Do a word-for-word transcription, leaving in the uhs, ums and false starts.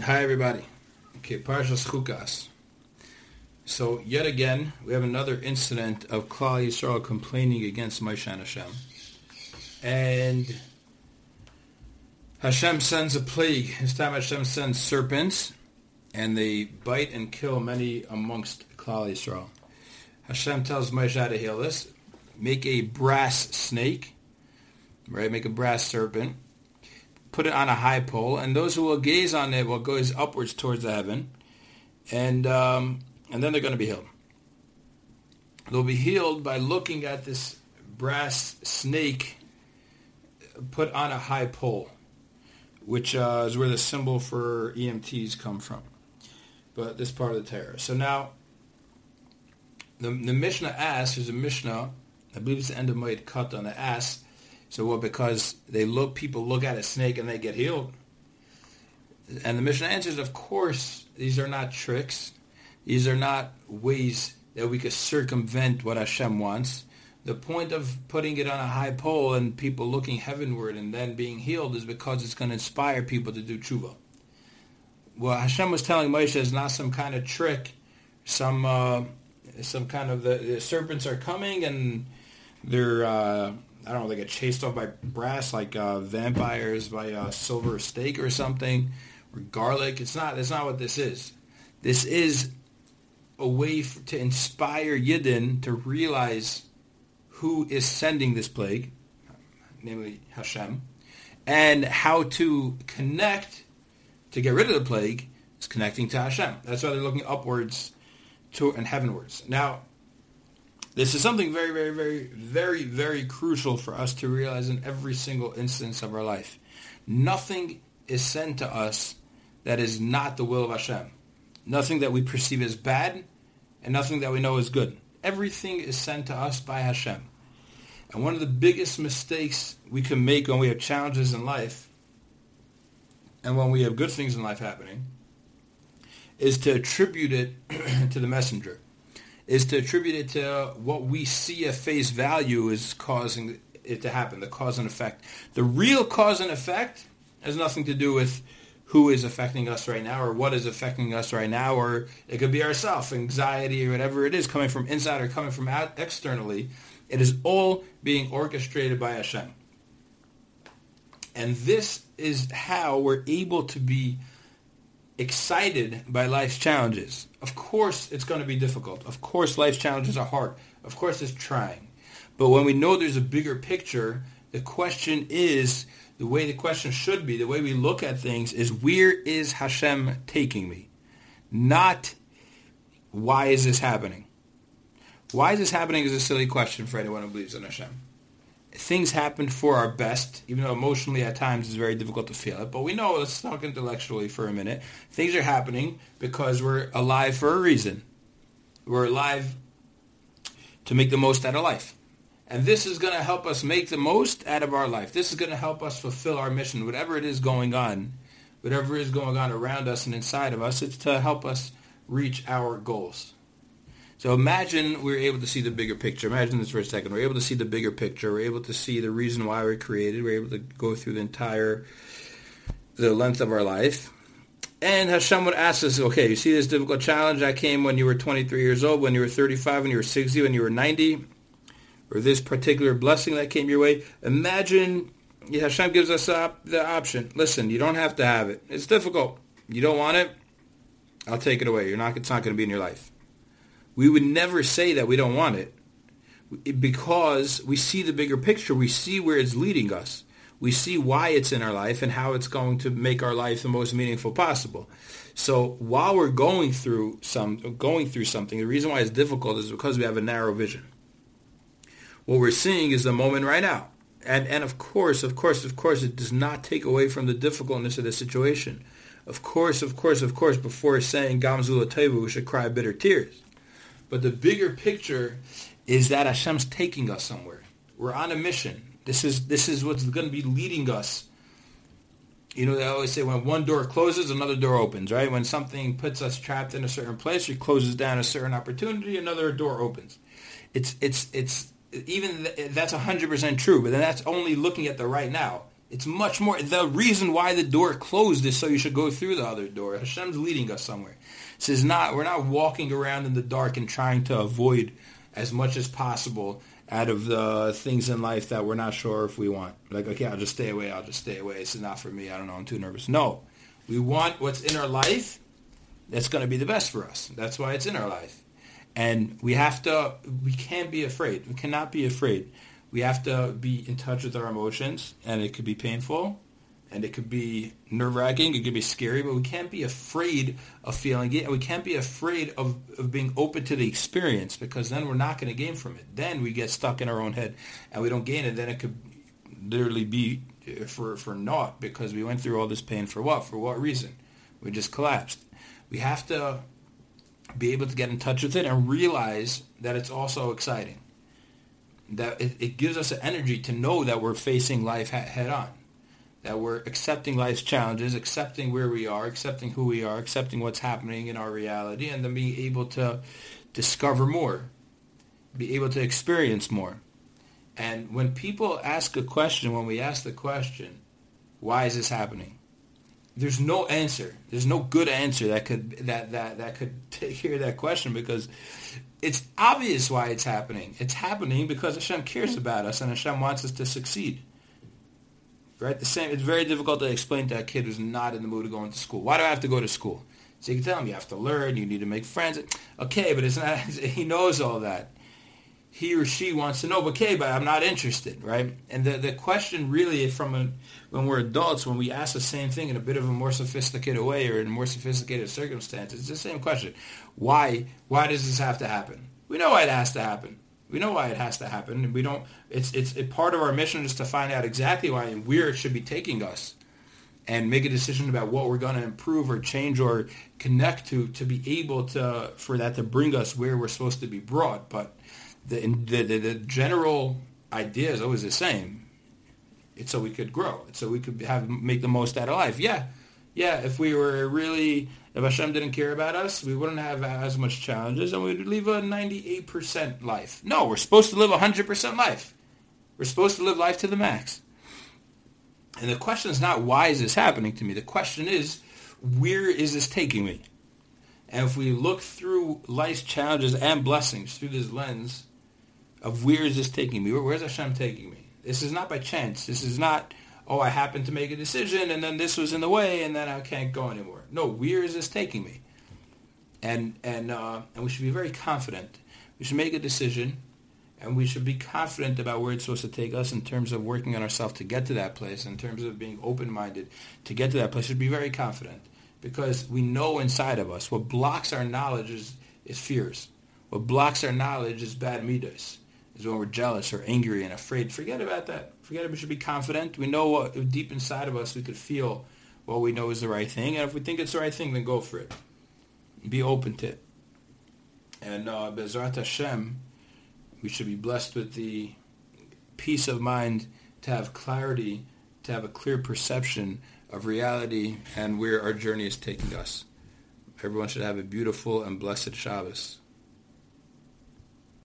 Hi everybody. Okay, Parshas Chukas. So yet again, we have another incident of Klal Yisrael complaining against Moshe and Hashem. And Hashem sends a plague. This time Hashem sends serpents, and they bite and kill many amongst Klal Yisrael. Hashem tells Moshe to heal this. Make a brass snake, right? Make a brass serpent. Put it on a high pole, and those who will gaze on it will gaze upwards towards the heaven, and um, and then they're going to be healed. They'll be healed by looking at this brass snake put on a high pole, which uh, is where the symbol for E M Ts come from. But this part of the Torah. So now, the, the Mishnah asks, there's a Mishnah, I believe it's the end of Moed Katan, that asks, so what, because they look, people look at a snake and they get healed? And the Mishnah answers, of course, these are not tricks. These are not ways that we could circumvent what Hashem wants. The point of putting it on a high pole and people looking heavenward and then being healed is because it's going to inspire people to do tshuva. Well, Hashem was telling Moshe is not some kind of trick, some uh, some kind of the, the serpents are coming and they're... Uh, I don't know, they get chased off by brass like uh, vampires by a uh, silver steak or something, or garlic. It's not, that's not what this is. This is a way for, to inspire Yidden to realize who is sending this plague, namely Hashem, and how to connect to get rid of the plague is connecting to Hashem. That's why they're looking upwards to and heavenwards. Now, this is something very, very, very, very, very crucial for us to realize in every single instance of our life. Nothing is sent to us that is not the will of Hashem. Nothing that we perceive as bad and nothing that we know is good. Everything is sent to us by Hashem. And one of the biggest mistakes we can make when we have challenges in life and when we have good things in life happening is to attribute it to the messenger. Is to attribute it to what we see at face value is causing it to happen, the cause and effect. The real cause and effect has nothing to do with who is affecting us right now or what is affecting us right now, or it could be ourselves, anxiety, or whatever it is, coming from inside or coming from out externally. It is all being orchestrated by Hashem. And this is how we're able to be excited by life's challenges. Of course it's going to be difficult. Of course life's challenges are hard. Of course it's trying. But when we know there's a bigger picture, the question is, the way the question should be, the way we look at things is, where is Hashem taking me? Not, why is this happening? Why is this happening is a silly question for anyone who believes in Hashem. Things happen for our best, even though emotionally at times it's very difficult to feel it. But we know, let's talk intellectually for a minute. Things are happening because we're alive for a reason. We're alive to make the most out of life. And this is going to help us make the most out of our life. This is going to help us fulfill our mission. Whatever it is going on, whatever is going on around us and inside of us, it's to help us reach our goals. So imagine we're able to see the bigger picture. Imagine this for a second. We're able to see the bigger picture. We're able to see the reason why we're created. We're able to go through the entire, the length of our life. And Hashem would ask us, okay, you see this difficult challenge? I came when you were twenty-three years old, when you were thirty-five, when you were sixty, when you were ninety, or this particular blessing that came your way. Imagine yeah, Hashem gives us op- the option. Listen, you don't have to have it. It's difficult. You don't want it? I'll take it away. You're not. It's not going to be in your life. We would never say that we don't want it because we see the bigger picture. We see where it's leading us. We see why it's in our life and how it's going to make our life the most meaningful possible. So while we're going through some, going through something, the reason why it's difficult is because we have a narrow vision. What we're seeing is the moment right now. And, and of course, of course, of course, it does not take away from the difficultness of the situation. Of course, of course, of course, before saying Gam Zu L'Tovah, we should cry bitter tears. But the bigger picture is that Hashem's taking us somewhere. We're on a mission. This is this is what's going to be leading us. You know, they always say when one door closes, another door opens, right? When something puts us trapped in a certain place, it closes down a certain opportunity, another door opens. It's it's it's even th- that's one hundred percent true, but then that's only looking at the right now. It's much more, the reason why the door closed is so you should go through the other door. Hashem's leading us somewhere. This is not, we're not walking around in the dark and trying to avoid as much as possible out of the things in life that we're not sure if we want. Like, okay, I'll just stay away, I'll just stay away. This is not for me, I don't know, I'm too nervous. No, we want what's in our life that's going to be the best for us. That's why it's in our life. And we have to, we can't be afraid. We cannot be afraid. We have to be in touch with our emotions, and it could be painful, and it could be nerve-wracking, it could be scary, but we can't be afraid of feeling it, and we can't be afraid of, of being open to the experience, because then we're not going to gain from it. Then we get stuck in our own head, and we don't gain it. Then it could literally be for, for naught, because we went through all this pain for what? For what reason? We just collapsed. We have to be able to get in touch with it and realize that it's also exciting. That it, it gives us the energy to know that we're facing life ha- head on, that we're accepting life's challenges, accepting where we are, accepting who we are, accepting what's happening in our reality, and then being able to discover more, be able to experience more. And when people ask a question, when we ask the question, why is this happening? There's no answer. There's no good answer that could that that that could take care of that question, because it's obvious why it's happening. It's happening because Hashem cares about us and Hashem wants us to succeed. Right? The same. It's very difficult to explain to a kid who's not in the mood of going to school. Why do I have to go to school? So you can tell him you have to learn, you need to make friends. Okay, but it's not. He knows all that. He or she wants to know, okay, but I'm not interested, right? And the, the question really from a, when we're adults, when we ask the same thing in a bit of a more sophisticated way or in more sophisticated circumstances, it's the same question. Why Why does this have to happen? We know why it has to happen. We know why it has to happen. And we don't. It's it's a part of our mission is to find out exactly why and where it should be taking us and make a decision about what we're going to improve or change or connect to to be able to, for that to bring us where we're supposed to be brought. But The, the the general idea is always the same. It's so we could grow. It's so we could have make the most out of life. Yeah, yeah. If we were really, if Hashem didn't care about us, we wouldn't have as much challenges, and we'd live a ninety-eight percent life. No, we're supposed to live a hundred percent life. We're supposed to live life to the max. And the question is not why is this happening to me. The question is where is this taking me? And if we look through life's challenges and blessings through this lens of where is this taking me? Where is Hashem taking me? This is not by chance. This is not, oh, I happened to make a decision, and then this was in the way, and then I can't go anymore. No, where is this taking me? And and uh, and we should be very confident. We should make a decision, and we should be confident about where it's supposed to take us in terms of working on ourselves to get to that place, in terms of being open-minded to get to that place. We should be very confident because we know inside of us what blocks our knowledge is, is fears. What blocks our knowledge is bad midas. Is when we're jealous or angry and afraid. Forget about that. Forget it. We should be confident. We know what, deep inside of us we could feel what we know is the right thing. And if we think it's the right thing, then go for it. Be open to it. And uh, B'ezrat Hashem, we should be blessed with the peace of mind to have clarity, to have a clear perception of reality and where our journey is taking us. Everyone should have a beautiful and blessed Shabbos.